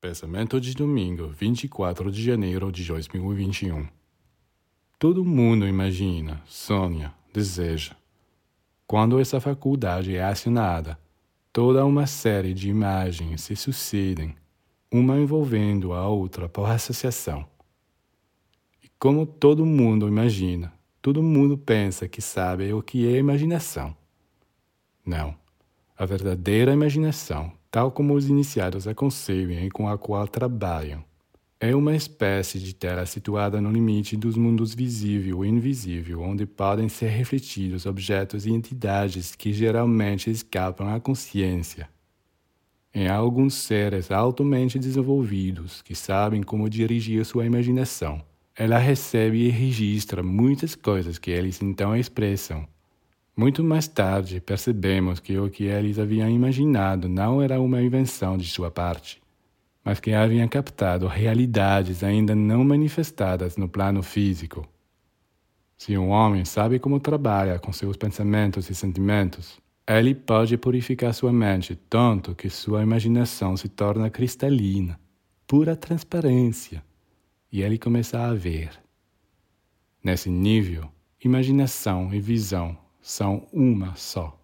Pensamento de domingo, 24 de janeiro de 2021. Todo mundo imagina, sonha, deseja. Quando essa faculdade é acionada, toda uma série de imagens se sucedem, uma envolvendo a outra por associação. E como todo mundo imagina, todo mundo pensa que sabe o que é imaginação. Não. A verdadeira imaginação, tal como os iniciados aconselham e com a qual trabalham, é uma espécie de terra situada no limite dos mundos visível e invisível, onde podem ser refletidos objetos e entidades que geralmente escapam à consciência. Em alguns seres altamente desenvolvidos que sabem como dirigir sua imaginação, ela recebe e registra muitas coisas que eles então expressam. Muito mais tarde, percebemos que o que eles haviam imaginado não era uma invenção de sua parte, mas que haviam captado realidades ainda não manifestadas no plano físico. Se um homem sabe como trabalha com seus pensamentos e sentimentos, ele pode purificar sua mente tanto que sua imaginação se torna cristalina, pura transparência, e ele começa a ver. Nesse nível, imaginação e visão são uma só.